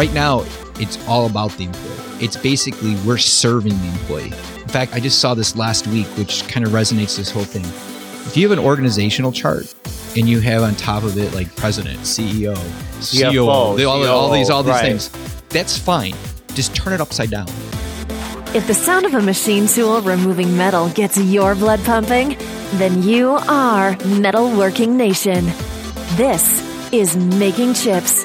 Right now, it's all about the employee. It's basically we're serving the employee. In fact, I just saw this last week, which kind of resonates this whole thing. If you have an organizational chart and you have on top of it like president, CEO, CFO, COO, all these right. things, that's fine. Just turn it upside down. If the sound of a machine tool removing metal gets your blood pumping, then you are Metal Working Nation. This is Making Chips,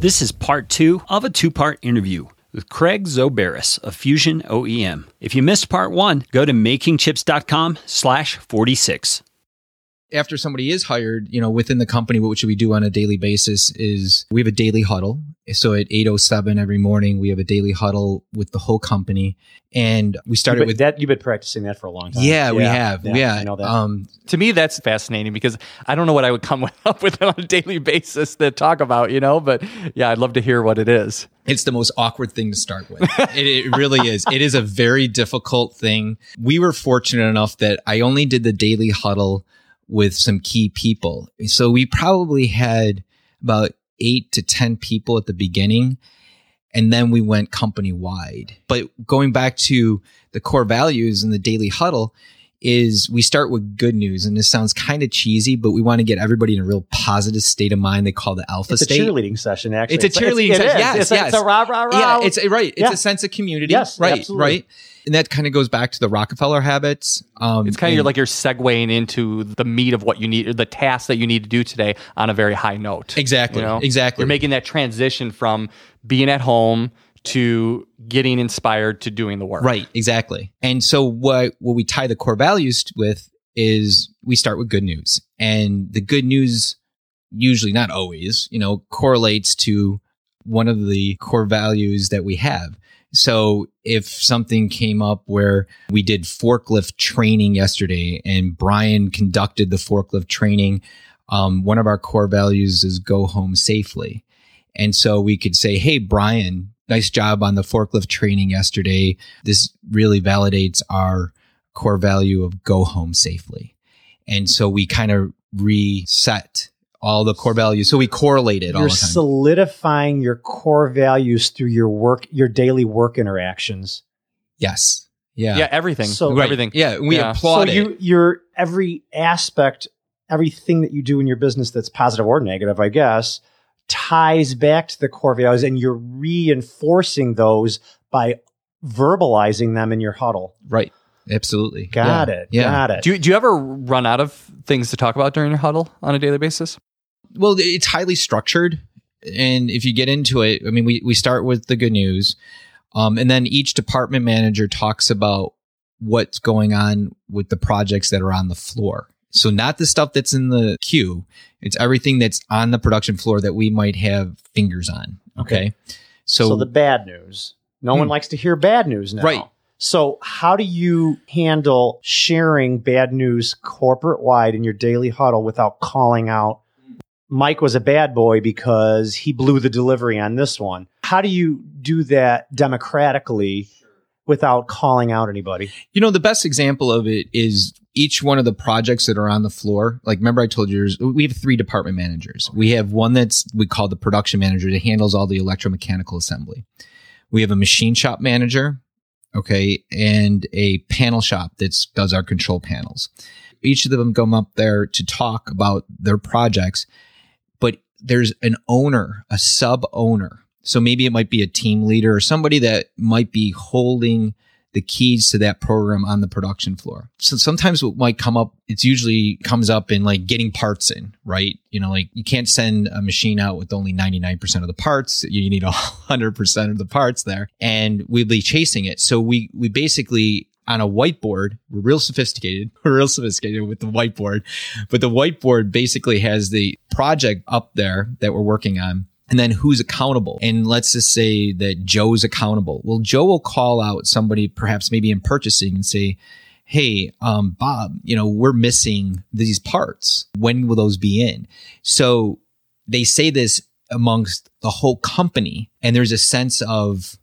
This is part 2 of a 2-part interview with Craig Zoberis of Fusion OEM. If you missed part 1, go to makingchips.com/46. After somebody is hired, within the company, what should we do on a daily basis is we have a daily huddle. So at 8:07 every morning, we have a daily huddle with the whole company. And we started with that. You've been practicing that for a long time. Yeah, we have. Yeah. I know that. To me, that's fascinating because I don't know what I would come up with on a daily basis to talk about, but yeah, I'd love to hear what it is. It's the most awkward thing to start with. It really is. It is a very difficult thing. We were fortunate enough that I only did the daily huddle with some key people. So we probably had about 8 to 10 people at the beginning, and then we went company-wide. But going back to the core values in the daily huddle is we start with good news, and this sounds kind of cheesy, but we want to get everybody in a real positive state of mind. They call the alpha state. It's a cheerleading session, actually. It's a cheerleading session. Yes. It's a rah-rah-rah. Yeah, it's right. It's a sense of community. Yes, right, absolutely. Right. And that kind of goes back to the Rockefeller habits. It's kind of you're segueing into the meat of what you need, the task that you need to do today on a very high note. Exactly. Exactly. You're making that transition from being at home to getting inspired to doing the work. Right. Exactly. And so what we tie the core values with is we start with good news, and the good news usually, not always, correlates to one of the core values that we have. So if something came up where we did forklift training yesterday and Brian conducted the forklift training, one of our core values is go home safely. And so we could say, hey, Brian, nice job on the forklift training yesterday. This really validates our core value of go home safely. And so we kind of reset all the core values. So we correlate it all the time. You're solidifying your core values through your work, your daily work interactions. Yes. Yeah. Yeah, everything. So everything. Right. Yeah, we applaud it. So you're every aspect, everything that you do in your business that's positive or negative, I guess, ties back to the core values, and you're reinforcing those by verbalizing them in your huddle. Right. Absolutely. Got it. Do you ever run out of things to talk about during your huddle on a daily basis? Well, it's highly structured. And if you get into it, I mean, we start with the good news. And then each department manager talks about what's going on with the projects that are on the floor. So not the stuff that's in the queue. It's everything that's on the production floor that we might have fingers on. Okay. So the bad news. No one likes to hear bad news now. Right. So how do you handle sharing bad news corporate-wide in your daily huddle without calling out, Mike was a bad boy because he blew the delivery on this one? How do you do that democratically without calling out anybody? The best example of it is each one of the projects that are on the floor. Like, remember I told you, we have 3 department managers. We have one we call the production manager that handles all the electromechanical assembly. We have a machine shop manager. Okay, and a panel shop that does our control panels. Each of them come up there to talk about their projects, but there's an owner, a sub-owner. So maybe it might be a team leader or somebody that might be holding the keys to that program on the production floor. So sometimes what might come up, it's usually comes up in like getting parts in, right? Like you can't send a machine out with only 99% of the parts. You need 100% of the parts there, and we'd be chasing it. So we basically on a whiteboard, we're real sophisticated with the whiteboard, but the whiteboard basically has the project up there that we're working on. And then who's accountable? And let's just say that Joe's accountable. Well, Joe will call out somebody, perhaps maybe in purchasing, and say, hey, Bob, you know, we're missing these parts. When will those be in? So they say this amongst the whole company, and there's a sense of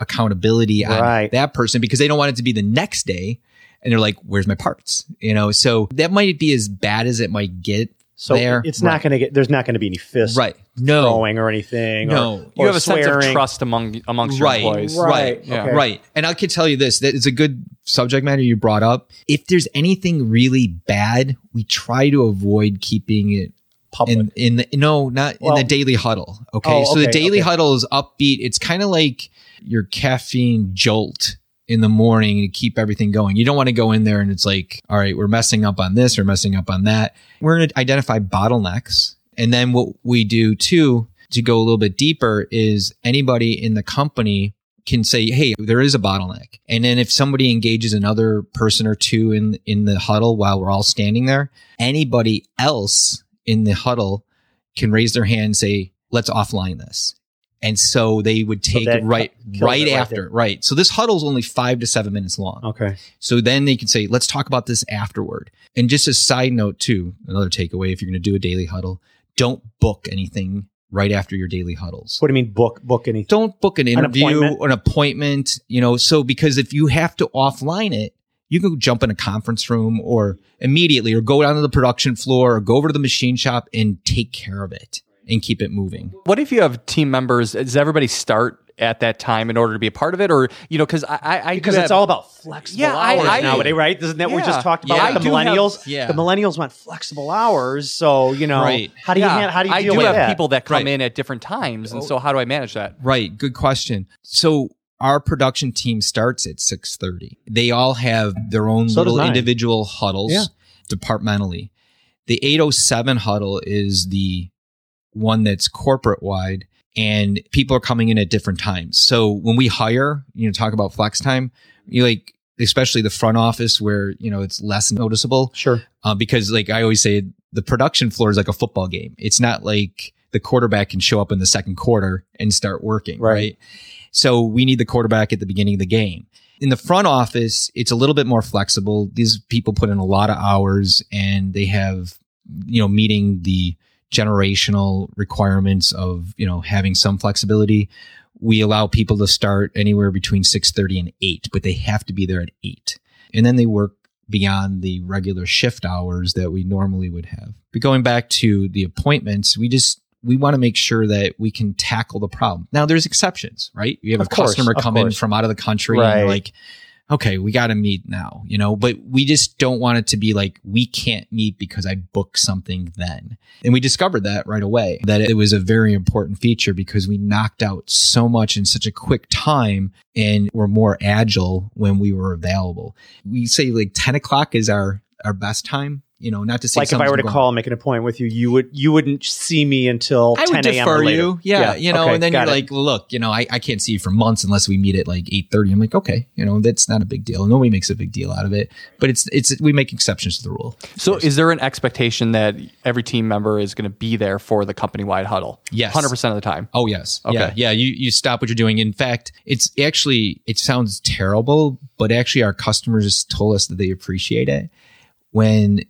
accountability on that person because they don't want it to be the next day. And they're like, where's my parts? You know, so that might be as bad as it might get. So it's not going to get, there's not going to be any fist throwing or anything. No. You have a swearing. Sense of trust amongst your employees. Right. And I can tell you this, that it's a good subject matter you brought up. If there's anything really bad, we try to avoid keeping it public. In the daily huddle. Okay. So the daily huddle is upbeat. It's kind of like your caffeine jolt in the morning to keep everything going. You don't want to go in there and it's like, all right, we're messing up on this, we're messing up on that. We're going to identify bottlenecks. And then what we do too, to go a little bit deeper, is anybody in the company can say, hey, there is a bottleneck. And then if somebody engages another person or two in the huddle while we're all standing there, anybody else in the huddle can raise their hand and say, let's offline this. And so they would take it right after. Right. So this huddle is only 5 to 7 minutes long. Okay. So then they can say, let's talk about this afterward. And just a side note too, another takeaway, if you're going to do a daily huddle, don't book anything right after your daily huddles. What do you mean book anything? Don't book an interview, an appointment, you know, so because if you have to offline it, you can jump in a conference room or immediately, or go down to the production floor or go over to the machine shop and take care of it. And keep it moving. What if you have team members? Does everybody start at that time in order to be a part of it? Or, you know, because it's all about flexible hours nowadays, right? Isn't that what we just talked about with the millennials? The millennials want flexible hours. So, you know, how do you deal with that? I do have people that come in at different times. And so how do I manage that? Right. Good question. So our production team starts at 6:30. They all have their own little individual huddles departmentally. The 807 huddle is the one that's corporate wide, and people are coming in at different times. So when we hire, you know, talk about flex time, you like, especially the front office where, you know, it's less noticeable. Sure. Because like I always say, the production floor is like a football game. It's not like the quarterback can show up in the second quarter and start working. Right. So we need the quarterback at the beginning of the game. In the front office, it's a little bit more flexible. These people put in a lot of hours and they have, you know, meeting the generational requirements of, you know, having some flexibility. We allow people to start anywhere between 6:30 and 8, but they have to be there at 8. And then they work beyond the regular shift hours that we normally would have. But going back to the appointments, we want to make sure that we can tackle the problem. Now there's exceptions, right? You have customer come in from out of the country and you're like, okay, we got to meet now, you know, but we just don't want it to be like, we can't meet because I booked something then. And we discovered that right away, that it was a very important feature because we knocked out so much in such a quick time and were more agile when we were available. We say like 10 o'clock is our best time. You know, not to say like if I were to call and make an appointment with you, you wouldn't see me until 10 a.m. or later. You know, okay, and then you're like, look, you know, I can't see you for months unless we meet at like 8:30. I'm like, okay, you know, that's not a big deal. Nobody makes a big deal out of it, but it's we make exceptions to the rule. So, is there an expectation that every team member is going to be there for the company-wide huddle? Yes, 100% of the time. Oh yes, okay, yeah. You stop what you're doing. In fact, it's actually it sounds terrible, but actually our customers told us that they appreciate it when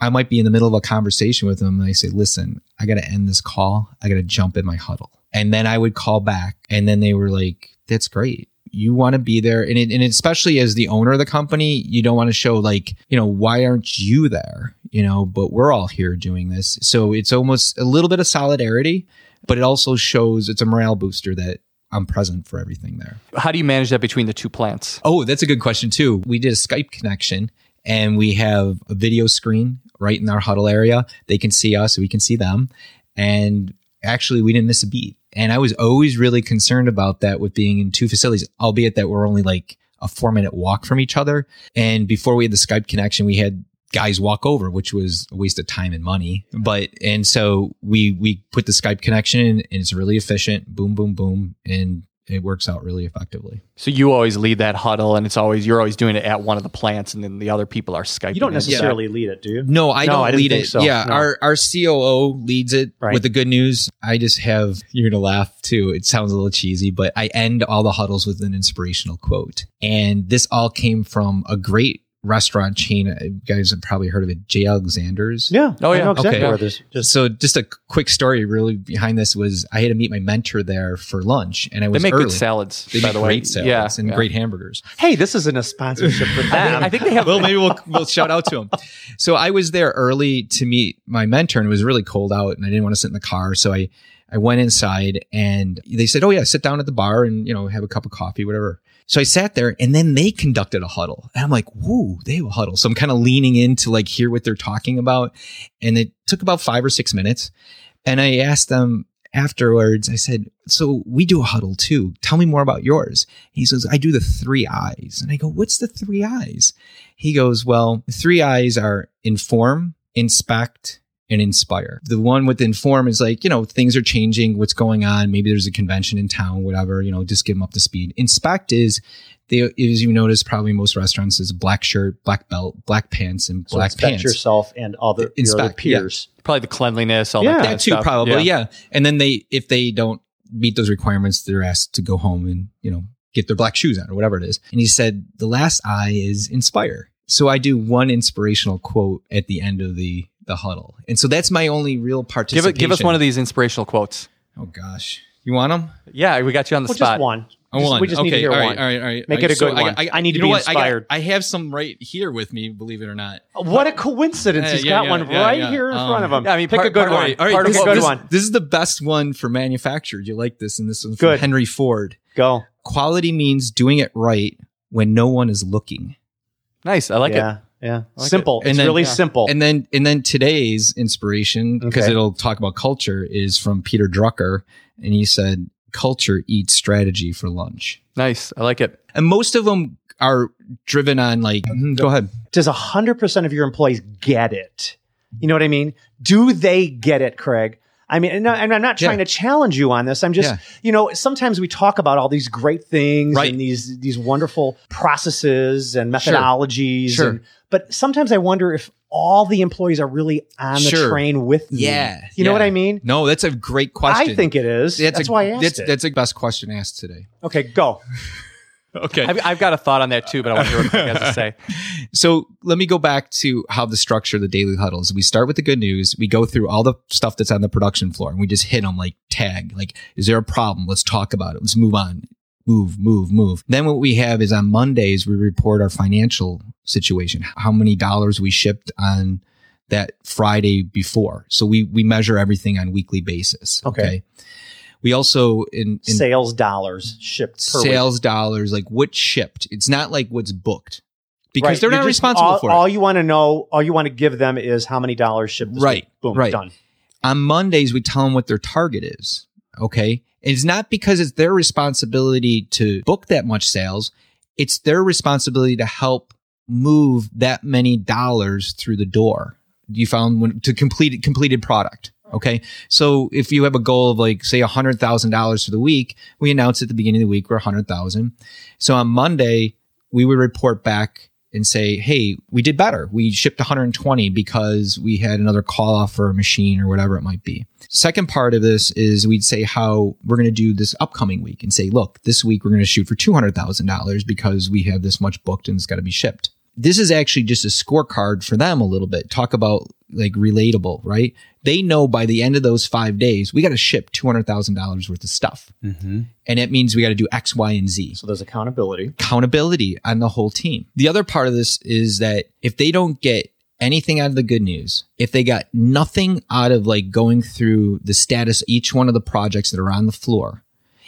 I might be in the middle of a conversation with them and I say, listen, I got to end this call. I got to jump in my huddle. And then I would call back and then they were like, that's great. You want to be there. And especially as the owner of the company, you don't want to show like, you know, why aren't you there? You know, but we're all here doing this. So it's almost a little bit of solidarity, but it also shows it's a morale booster that I'm present for everything there. How do you manage that between the two plants? Oh, that's a good question too. We did a Skype connection and we have a video screen right in our huddle area. They can see us, we can see them. And actually, we didn't miss a beat. And I was always really concerned about that with being in two facilities, albeit that we're only like a 4-minute walk from each other. And before we had the Skype connection, we had guys walk over, which was a waste of time and money. But, and so we put the Skype connection in and it's really efficient. Boom, boom, boom. And it works out really effectively. So you always lead that huddle, and it's always, you're always doing it at one of the plants, and then the other people are Skyping. You don't necessarily lead it, do you? No, I don't lead it. So. Yeah, no. Our COO leads it with the good news. I just have, you're going to laugh too, it sounds a little cheesy, but I end all the huddles with an inspirational quote. And this all came from a great restaurant chain. You guys have probably heard of it, J. Alexander's. Yeah. Oh, yeah. Exactly. Okay. So just a quick story really behind this was I had to meet my mentor there for lunch, and I was early. They make good salads, by the way. Great salads and great hamburgers. Hey, this isn't a sponsorship for them. I think they have. Well, maybe we'll shout out to them. So I was there early to meet my mentor, and it was really cold out, and I didn't want to sit in the car. So I went inside, and they said, oh yeah, sit down at the bar and, have a cup of coffee, whatever. So I sat there, and then they conducted a huddle, and I'm like, whoo, they have a huddle. So I'm kind of leaning in to hear what they're talking about. And it took about 5 or 6 minutes. And I asked them afterwards, I said, so we do a huddle too. Tell me more about yours. He says, I do the 3 I's. And I go, what's the 3 I's? He goes, well, the 3 I's are inform, inspect, and inspire. The one with inform is things are changing, what's going on. Maybe there's a convention in town, whatever, just give them up to speed. Inspect is, as you notice, probably most restaurants is black shirt, black belt, black pants, and black pants. Inspect yourself and your other peers. Yeah. Probably the cleanliness, all that too, stuff. Probably, yeah. And then if they don't meet those requirements, they're asked to go home and, get their black shoes on or whatever it is. And he said, the last I is inspire. So I do one inspirational quote at the end of the huddle. And so that's my only real participation. Give us one of these inspirational quotes. Oh, gosh. You want them? Yeah, we got you on the spot. Just one. We just need to hear one. All right. Make it a good one. I need to be inspired. I have some right here with me, believe it or not. What a coincidence. He's got one right here in front of him. I mean, pick a good one. All right, this is the best one for manufactured. You like this, and this one's from Henry Ford. Go. Quality means doing it right when no one is looking. Nice. I like it. Yeah. Like simple. It's really simple. And then today's inspiration, because it'll talk about culture, is from Peter Drucker. And he said, culture eats strategy for lunch. Nice. I like it. And most of them are driven on go ahead. Does 100% of your employees get it? You know what I mean? Do they get it, Craig? I mean, and I'm not trying to challenge you on this. I'm just, sometimes we talk about all these great things and these wonderful processes and methodologies. Sure. But sometimes I wonder if all the employees are really on the train with me. Yeah. You know what I mean? No, that's a great question. I think it is. That's why I asked it. That's the best question asked today. Okay, go. Okay. I've got a thought on that too, but I want to hear what Craig has to say. So let me go back to how the structure of the daily huddles. We start with the good news. We go through all the stuff that's on the production floor, and we just hit them tag. Is there a problem? Let's talk about it. Let's move on. Move. Then what we have is on Mondays, we report our financial situation, how many dollars we shipped on that Friday before. So we measure everything on a weekly basis. Okay. We also in sales dollars shipped per sales week. Dollars, what's shipped. It's not what's booked, because they're not responsible for it. All you want to know, all you want to give them is how many dollars shipped this week. Boom, done. On Mondays, we tell them what their target is. Okay. And it's not because it's their responsibility to book that much sales. It's their responsibility to help move that many dollars through the door. You found to completed product. Okay. So if you have a goal of say $100,000 for the week, we announce at the beginning of the week, we're 100,000. So on Monday, we would report back and say, hey, we did better. We shipped 120 because we had another call off for a machine or whatever it might be. Second part of this is we'd say how we're going to do this upcoming week and say, look, this week we're going to shoot for $200,000 because we have this much booked and it's got to be shipped. This is actually just a scorecard for them a little bit. Talk about relatable, right? They know by the end of those 5 days, we got to ship $200,000 worth of stuff. Mm-hmm. And it means we got to do X, Y, and Z. So there's accountability on the whole team. The other part of this is that if they don't get anything out of the good news, if they got nothing out of going through the status of each one of the projects that are on the floor,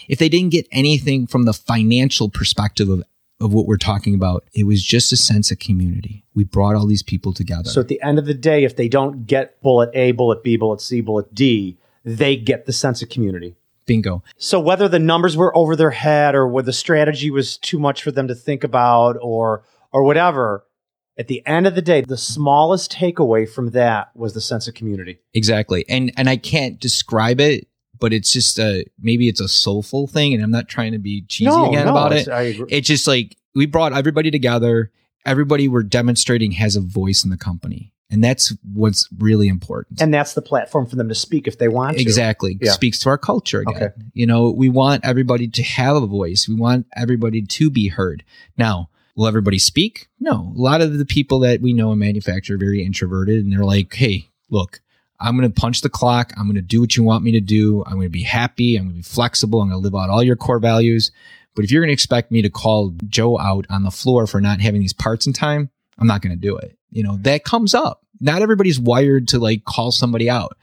if they didn't get anything from the financial perspective of what we're talking about, it was just a sense of community. We brought all these people together. So at the end of the day, if they don't get bullet A, bullet B, bullet C, bullet D, they get the sense of community. Bingo. So whether the numbers were over their head or whether the strategy was too much for them to think about or whatever, at the end of the day, the smallest takeaway from that was the sense of community. Exactly. And I can't describe it but it's just maybe it's a soulful thing, and I'm not trying to be cheesy about it. I agree. It's just like we brought everybody together. Everybody we're demonstrating has a voice in the company. And that's what's really important. And that's the platform for them to speak if they want to. Exactly. Yeah. Speaks to our culture again. Okay. You know, we want everybody to have a voice. We want everybody to be heard. Now, will everybody speak? No. A lot of the people that we know in manufacture are very introverted. And they're like, hey, look, I'm going to punch the clock. I'm going to do what you want me to do. I'm going to be happy. I'm going to be flexible. I'm going to live out all your core values. But if you're going to expect me to call Joe out on the floor for not having these parts in time, I'm not going to do it. You know, that comes up. Not everybody's wired to like call somebody out,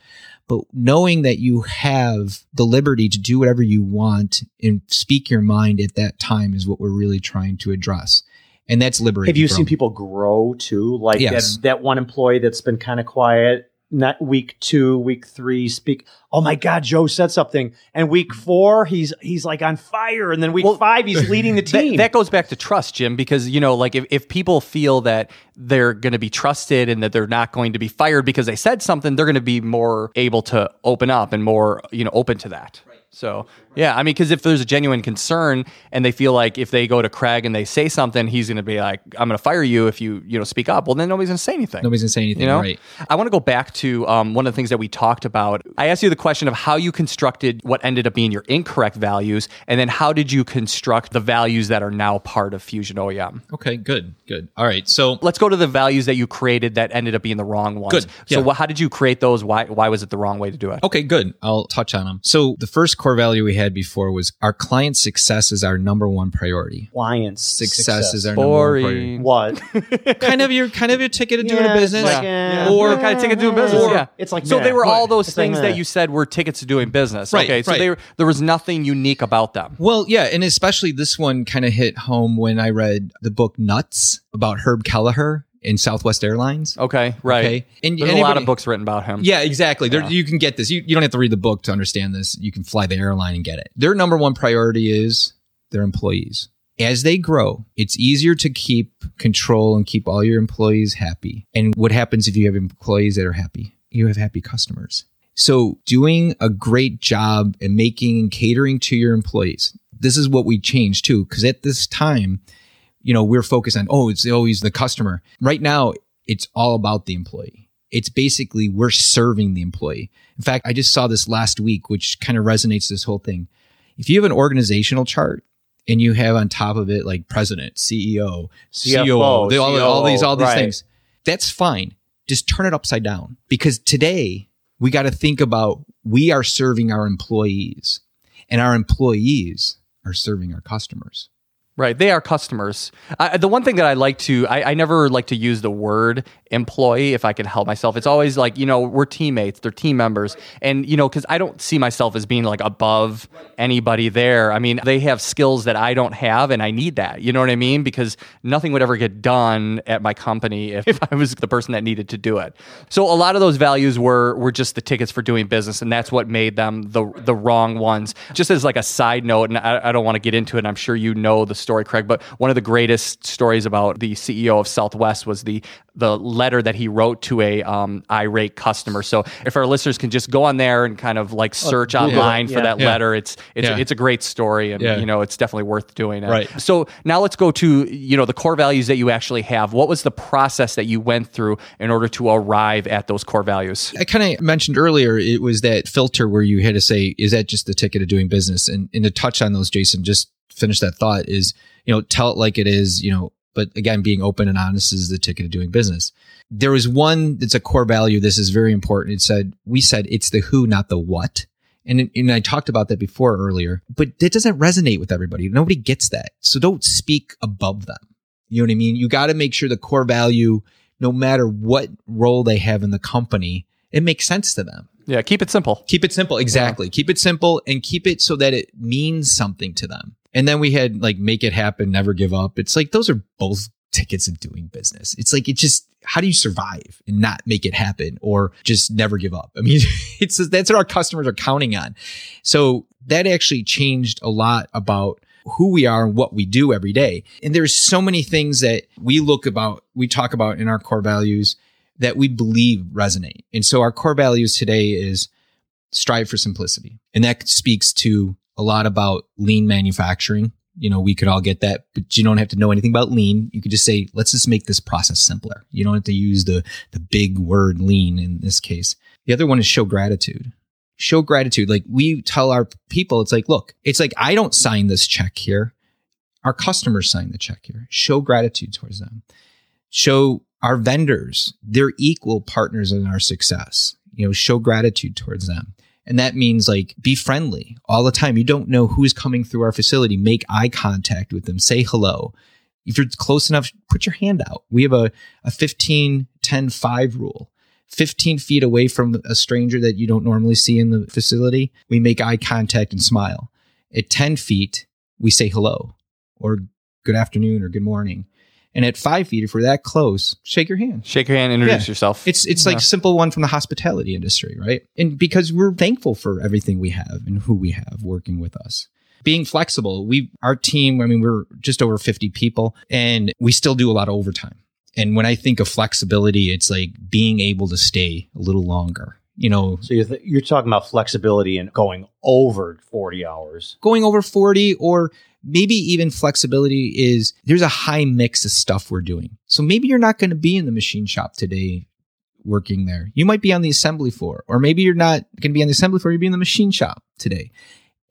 but knowing that you have the liberty to do whatever you want and speak your mind at that time is what we're really trying to address. And that's liberating. Have you seen people grow too? Like yes. that one employee that's been kind of quiet, not week 2, week 3 speak. Oh my God, Joe said something. And week 4, he's like on fire. And then week 5, he's leading the team. That goes back to trust, Jim, because you know, like if people feel that they're going to be trusted and that they're not going to be fired because they said something, they're going to be more able to open up and more, you know, open to that. Right. So, yeah, I mean, because if there's a genuine concern and they feel like if they go to Craig and they say something, he's going to be like, I'm going to fire you if you speak up. Well, then nobody's going to say anything. You know? Right. I want to go back to one of the things that we talked about. I asked you the question of how you constructed what ended up being your incorrect values, and then how did you construct the values that are now part of Fusion OEM? Okay, good. All right, so let's go to the values that you created that ended up being the wrong ones. Good. Yeah. So how did you create those? Why was it the wrong way to do it? Okay, good. I'll touch on them. So the first core value we had before was our client success is our number one priority. Client success is our number one priority. What? kind of your ticket to doing a business, like, or kind of ticket to doing business. Yeah, it's like so they were all those things that you said were tickets to doing business. Right, okay, so there was nothing unique about them. Well, yeah, and especially this one kind of hit home when I read the book Nuts! About Herb Kelleher in Southwest Airlines. Okay, right. Okay? And there's a lot of books written about him. Yeah, exactly. Yeah. You can get this. You don't have to read the book to understand this. You can fly the airline and get it. Their number one priority is their employees. As they grow, it's easier to keep control and keep all your employees happy. And what happens if you have employees that are happy? You have happy customers. So doing a great job and making and catering to your employees. This is what we changed too, because at this time, you know, we're focused on, it's always the customer. Right now, it's all about the employee. It's basically we're serving the employee. In fact, I just saw this last week, which kind of resonates this whole thing. If you have an organizational chart and you have on top of it like president, CEO, CFO, COO, all these right. things, that's fine. Just turn it upside down, because today we got to think about we are serving our employees, and our employees are serving our customers. Right. They are customers. The one thing that I never like to use the word employee if I can help myself. It's always like, you know, we're teammates, they're team members. And, you know, because I don't see myself as being like above anybody there. I mean, they have skills that I don't have and I need that. You know what I mean? Because nothing would ever get done at my company if I was the person that needed to do it. So a lot of those values were just the tickets for doing business. And that's what made them the wrong ones. Just as like a side note, and I don't want to get into it, and I'm sure you know the story, Craig, but one of the greatest stories about the CEO of Southwest was the letter that he wrote to a irate customer. So if our listeners can just go on there and kind of like search online for that letter, it's a great story, and you know, it's definitely worth doing. Right. So now let's go to, you know, the core values that you actually have. What was the process that you went through in order to arrive at those core values? I kind of mentioned earlier, it was that filter where you had to say, is that just the ticket of doing business? And to touch on those, Jason, just finish that thought is, you know, tell it like it is, you know, but again, being open and honest is the ticket of doing business. There was one that's a core value. This is very important. We said it's the who, not the what. And I talked about that before earlier, but that doesn't resonate with everybody. Nobody gets that. So don't speak above them. You know what I mean? You got to make sure the core value, no matter what role they have in the company, it makes sense to them. Yeah. Keep it simple. Exactly. Yeah. Keep it simple and keep it so that it means something to them. And then we had like, make it happen, never give up. It's like, those are both tickets of doing business. It's like, it's just, how do you survive and not make it happen or just never give up? I mean, that's what our customers are counting on. So that actually changed a lot about who we are and what we do every day. And there's so many things that we talk about in our core values that we believe resonate. And so our core values today is strive for simplicity. And that speaks to a lot about lean manufacturing. You know, we could all get that, but you don't have to know anything about lean. You could just say, let's just make this process simpler. You don't have to use the big word lean in this case. The other one is show gratitude. Show gratitude. Like we tell our people, it's like, look, it's like, I don't sign this check here. Our customers sign the check here. Show gratitude towards them. Show our vendors, they're equal partners in our success. You know, show gratitude towards them. And that means like be friendly all the time. You don't know who's coming through our facility. Make eye contact with them. Say hello. If you're close enough, put your hand out. We have a 15, 10, 5 rule. 15 feet away from a stranger that you don't normally see in the facility, we make eye contact and smile. At 10 feet, we say hello or good afternoon or good morning. And at 5 feet, if we're that close, shake your hand. Shake your hand, introduce yourself. It's like simple one from the hospitality industry, right? And because we're thankful for everything we have and who we have working with us. Being flexible, our team, I mean, we're just over 50 people and we still do a lot of overtime. And when I think of flexibility, it's like being able to stay a little longer. You know, so you're talking about flexibility and going over 40 hours. Going over 40 or maybe even flexibility is there's a high mix of stuff we're doing. So maybe you're not going to be in the machine shop today working there. You might be on the assembly floor, or maybe you're not going to be on the assembly floor. You'll be in the machine shop today.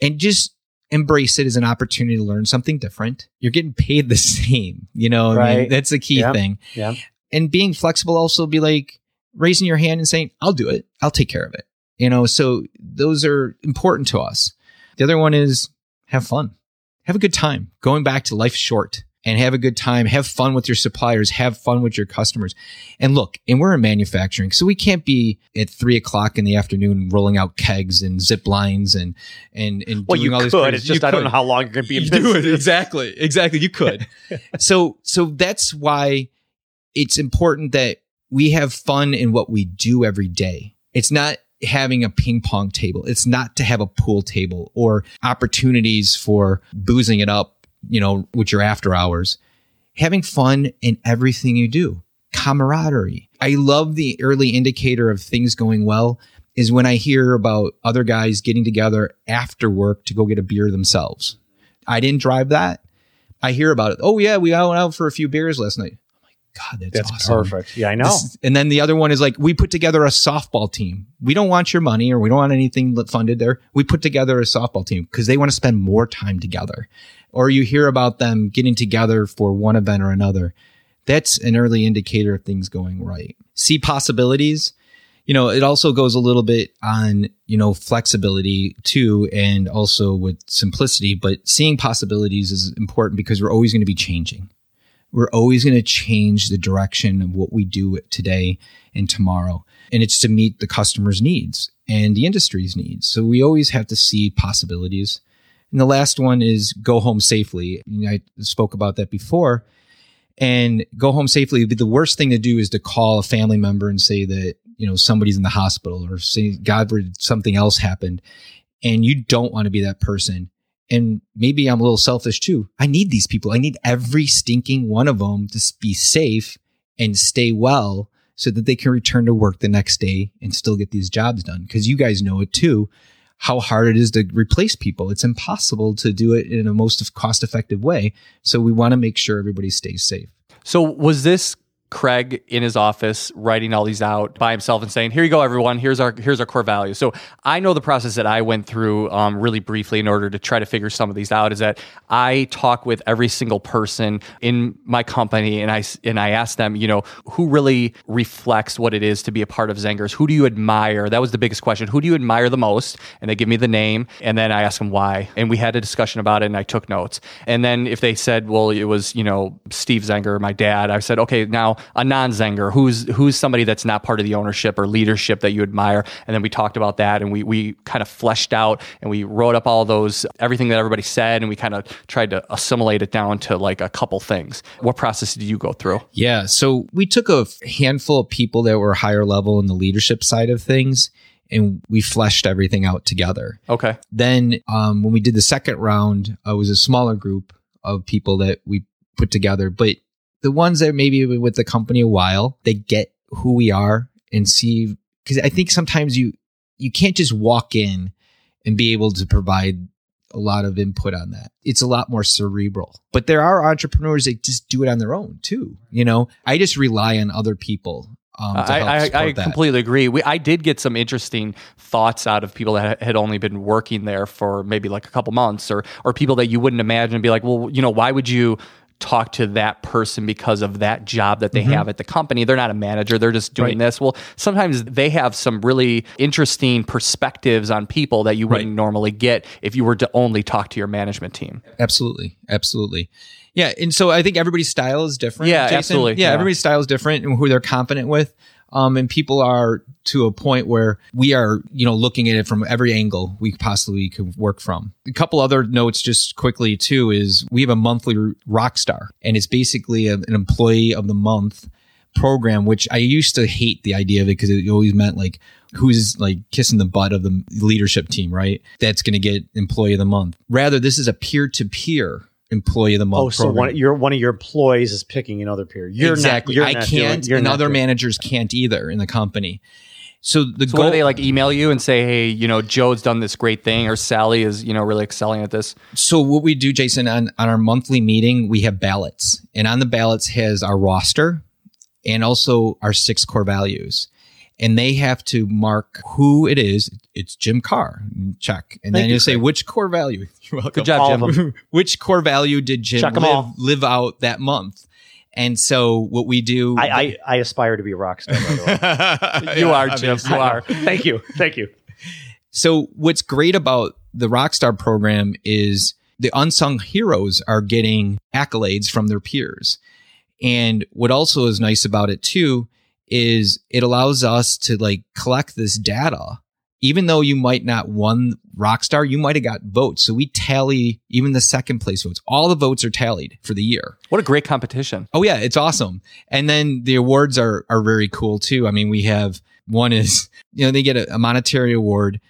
And just embrace it as an opportunity to learn something different. You're getting paid the same. You know, right. I mean, that's the key thing. Yeah. And being flexible also be like, raising your hand and saying, I'll do it. I'll take care of it. You know, so those are important to us. The other one is have fun. Have a good time. Going back to life's short and have a good time. Have fun with your suppliers. Have fun with your customers. And look, and we're in manufacturing, so we can't be at 3:00 in the afternoon rolling out kegs and zip lines and well, doing all these things. Well, you could. It's just I don't know how long you're going to be in business. You do it. Exactly. Exactly. You could. So that's why it's important that we have fun in what we do every day. It's not having a ping pong table. It's not to have a pool table or opportunities for boozing it up, you know, with your after hours. Having fun in everything you do. Camaraderie. I love the early indicator of things going well is when I hear about other guys getting together after work to go get a beer themselves. I didn't drive that. I hear about it. Oh yeah, we went out for a few beers last night. God, that's awesome. Perfect. Yeah, I know. And then the other one is like, we put together a softball team. We don't want your money or we don't want anything funded there. We put together a softball team because they want to spend more time together. Or you hear about them getting together for one event or another. That's an early indicator of things going right. See possibilities. You know, it also goes a little bit on, you know, flexibility too, and also with simplicity. But seeing possibilities is important because we're always going to be changing. We're always going to change the direction of what we do today and tomorrow. And it's to meet the customer's needs and the industry's needs. So we always have to see possibilities. And the last one is go home safely. I spoke about that before. And go home safely. The worst thing to do is to call a family member and say that, you know, somebody's in the hospital or say, God forbid, something else happened. And you don't want to be that person. And maybe I'm a little selfish too. I need these people. I need every stinking one of them to be safe and stay well so that they can return to work the next day and still get these jobs done. Because you guys know it too, how hard it is to replace people. It's impossible to do it in a most cost-effective way. So we want to make sure everybody stays safe. So was this Craig in his office writing all these out by himself and saying, here you go, everyone, here's our core values? So I know the process that I went through really briefly in order to try to figure some of these out is that I talk with every single person in my company and I ask them, you know, who really reflects what it is to be a part of Zanger's? Who do you admire? That was the biggest question. Who do you admire the most? And they give me the name and then I ask them why. And we had a discussion about it and I took notes. And then if they said, well, it was, you know, Steve Zanger, my dad, I said, okay, now a non-Zanger, who's somebody that's not part of the ownership or leadership that you admire? And then we talked about that and we kind of fleshed out and we wrote up all those, everything that everybody said, and we kind of tried to assimilate it down to like a couple things. What process did you go through? Yeah. So we took a handful of people that were higher level in the leadership side of things and we fleshed everything out together. Okay. Then when we did the second round, it was a smaller group of people that we put together, but the ones that maybe with the company a while, they get who we are and see, because I think sometimes you you can't just walk in and be able to provide a lot of input on that. It's a lot more cerebral. But there are entrepreneurs that just do it on their own too. You know, I just rely on other people. I completely agree. I did get some interesting thoughts out of people that had only been working there for maybe like a couple months, or people that you wouldn't imagine and be like, well, you know, why would you talk to that person because of that job that they have at the company? They're not a manager. They're just doing this. Well, sometimes they have some really interesting perspectives on people that you wouldn't normally get if you were to only talk to your management team. Absolutely. Absolutely. Yeah. And so I think everybody's style is different. Yeah, Jason. Absolutely. Yeah, yeah. Everybody's style is different and who they're confident with. And people are to a point where we are, you know, looking at it from every angle we possibly could work from. A couple other notes just quickly too is we have a monthly rock star, and it's basically an employee of the month program, which I used to hate the idea of it because it always meant like who's like kissing the butt of the leadership team, right? That's going to get employee of the month. Rather, this is a peer-to-peer employee of the month. Oh, so one of your employees is picking another peer. You're exactly. Not, you're I not can't, doing, and other doing. Managers can't either in the company. So the goal, what do they like email you and say, hey, you know, Joe's done this great thing, or Sally is, you know, really excelling at this. So what we do, Jason, on our monthly meeting, we have ballots, and on the ballots has our roster and also our 6 core values. And they have to mark who it is. It's Jim Carr. Check. And then you say, which core value? You're welcome. Good job, Jim. Which core value did Jim live out that month? And so what we do... I aspire to be a rock star, by the way. You are, Jim. You are. Thank you. Thank you. So what's great about the Rockstar program is the unsung heroes are getting accolades from their peers. And what also is nice about it, too, is it allows us to like collect this data. Even though you might not won Rockstar, you might have got votes. So we tally even the second place votes. All the votes are tallied for the year. What a great competition. Oh yeah, it's awesome. And then the awards are very cool too. I mean, we have one is, you know, they get a monetary award,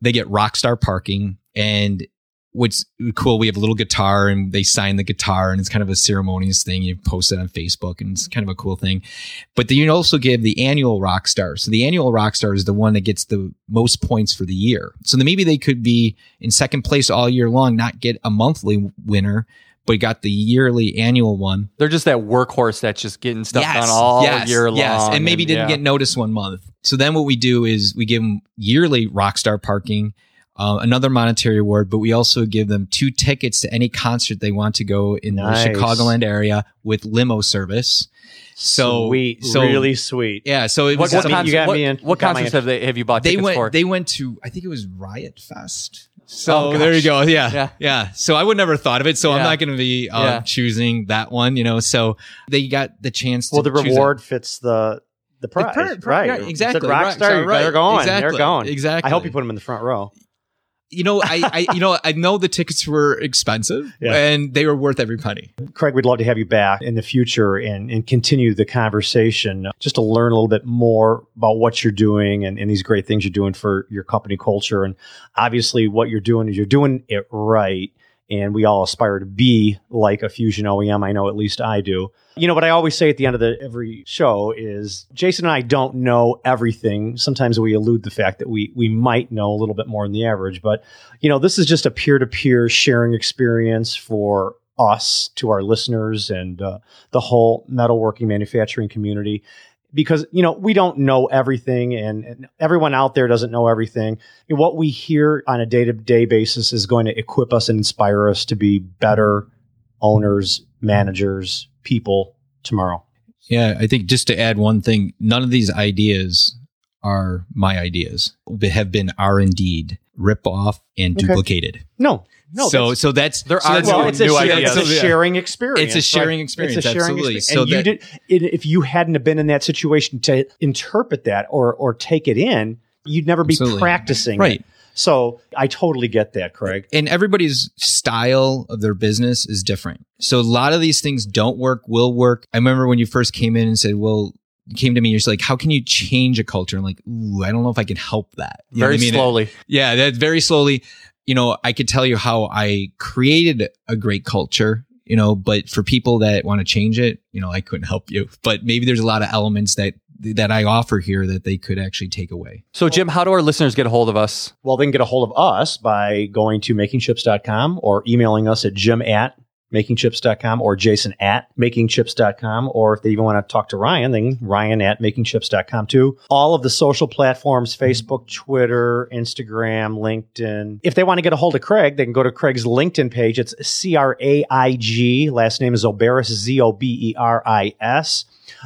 they get Rockstar parking, and what's cool, we have a little guitar and they sign the guitar, and it's kind of a ceremonious thing. You post it on Facebook and it's kind of a cool thing. But then you also give the annual rock star. So the annual rock star is the one that gets the most points for the year. So then maybe they could be in second place all year long, not get a monthly winner, but got the yearly annual one. They're just that workhorse that's just getting stuff done all year long. Yes, and maybe didn't get noticed one month. So then what we do is we give them yearly rock star parking, another monetary award, but we also give them 2 tickets to any concert they want to go in the Chicagoland area with limo service. So sweet, really sweet. Yeah. So it was, what concerts have you bought tickets for? They went to, I think it was Riot Fest. So there you go. Yeah. So I would never thought of it. So I'm not going to be choosing that one, you know, so they got the chance to choose. Well, the reward fits the prize. Right. Exactly. Rockstar, right. They're going. They're going. Exactly. I hope you put them in the front row. You know, I know the tickets were expensive and they were worth every penny. Craig, we'd love to have you back in the future and continue the conversation just to learn a little bit more about what you're doing and these great things you're doing for your company culture. And obviously what you're doing is you're doing it right. And we all aspire to be like a Fusion OEM. I know at least I do. You know, what I always say at the end of every show is Jason and I don't know everything. Sometimes we elude the fact that we might know a little bit more than the average. But, you know, this is just a peer-to-peer sharing experience for us, to our listeners, and the whole metalworking manufacturing community. Because, you know, we don't know everything, and everyone out there doesn't know everything. And what we hear on a day-to-day basis is going to equip us and inspire us to be better owners, managers, people tomorrow. Yeah, I think just to add one thing, none of these ideas are my ideas. They have been R&D'd, rip off, and duplicated. No. That's a sharing experience. It's a sharing experience. It's a sharing experience. So and if you hadn't have been in that situation to interpret that or take it in, you'd never be practicing it. So I totally get that, Craig. And everybody's style of their business is different. So a lot of these things don't work, will work. I remember when you first came in and said, came to me, you're just like, how can you change a culture? I'm like, ooh, I don't know if I can help that. You very slowly. That's very slowly. You know, I could tell you how I created a great culture, you know, but for people that want to change it, you know, I couldn't help you. But maybe there's a lot of elements that that I offer here that they could actually take away. So Jim, how do our listeners get a hold of us? Well, they can get a hold of us by going to makingchips.com or emailing us at jim@makingchips.com or jason@makingchips.com. Or if they even want to talk to Ryan, then ryan@makingchips.com too. All of the social platforms, Facebook, Twitter, Instagram, LinkedIn. If they want to get a hold of Craig, they can go to Craig's LinkedIn page. It's Craig. Last name is Zoberis, Zoberis.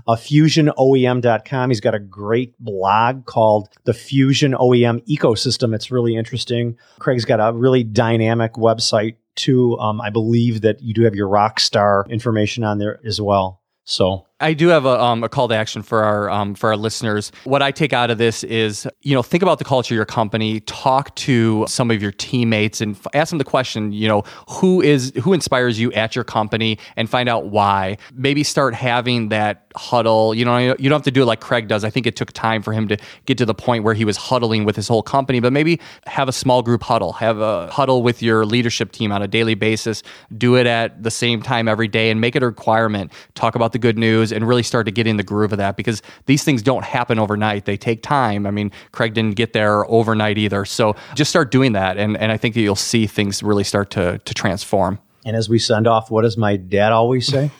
FusionOEM.com. He's got a great blog called The Fusion OEM Ecosystem. It's really interesting. Craig's got a really dynamic website too. I believe that you do have your rock star information on there as well. So I do have a call to action for our listeners. What I take out of this is, you know, think about the culture of your company, talk to some of your teammates and ask them the question, you know, who inspires you at your company and find out why. Maybe start having that huddle. You know, you don't have to do it like Craig does. I think it took time for him to get to the point where he was huddling with his whole company, but maybe have a small group huddle, have a huddle with your leadership team on a daily basis, do it at the same time every day and make it a requirement. Talk about the good news and really start to get in the groove of that, because these things don't happen overnight. They take time. I mean, Craig didn't get there overnight either. So just start doing that. And I think that you'll see things really start to transform. And as we send off, what does my dad always say?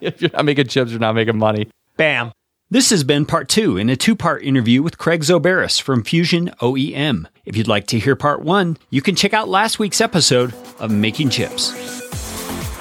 If you're not making chips, you're not making money. Bam. This has been part 2 in a 2-part interview with Craig Zoberis from Fusion OEM. If you'd like to hear part 1, you can check out last week's episode of Making Chips.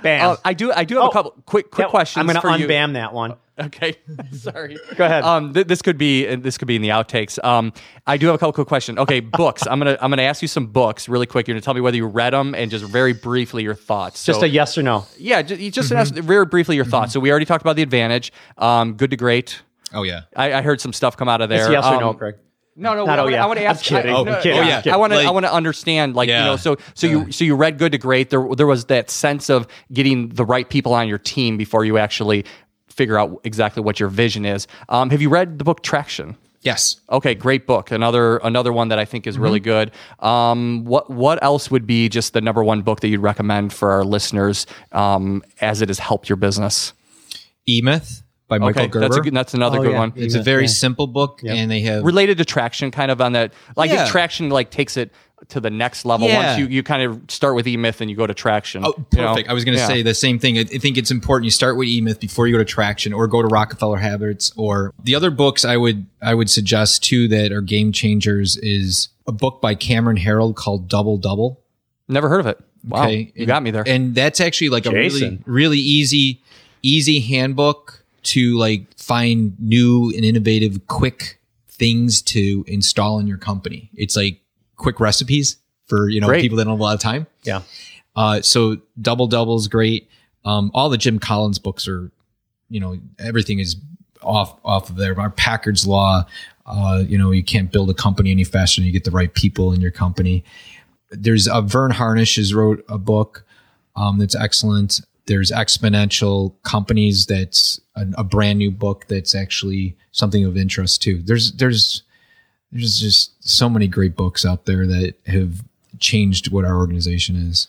Bam. I do have a couple quick questions. I'm going to unbam that one. Okay, sorry. Go ahead. This could be in the outtakes. I do have a couple quick questions. Okay, books. I'm gonna ask you some books really quick. You're gonna tell me whether you read them and just very briefly your thoughts. So, just a yes or no. Yeah, just ask very briefly your thoughts. So we already talked about The Advantage. Good to Great. Oh yeah. I heard some stuff come out of there. It's yes or no, Craig. No. I want to ask. I'm kidding. I want to. I want to understand. So you read Good to Great. There was that sense of getting the right people on your team before you actually figure out exactly what your vision is. Have you read the book Traction? Yes. Okay. Great book. Another one that I think is really good. What else would be just the number one book that you'd recommend for our listeners as it has helped your business? E-Myth by Michael Gerber. That's another good one. It's a very simple book, and they have... Related to Traction, kind of on that... I think Traction takes it to the next level. Yeah. Once you kind of start with E-Myth and you go to Traction. Oh, perfect. You know? I was going to say the same thing. I think it's important you start with E-Myth before you go to Traction or go to Rockefeller Habits. Or the other books I would suggest, too, that are game changers is a book by Cameron Herold called Double Double. Never heard of it. Wow. Okay. You got me there. And that's actually like Jason. A really easy handbook to like find new and innovative, quick things to install in your company. It's like quick recipes for, people that don't have a lot of time. Yeah. So Double Double is great. All the Jim Collins books are, everything is off of there. Our Packard's Law, you can't build a company any faster than you get the right people in your company. There's Vern Harnish has wrote a book that's excellent. There's Exponential Companies. That's a brand new book. That's actually something of interest too. There's just so many great books out there that have changed what our organization is.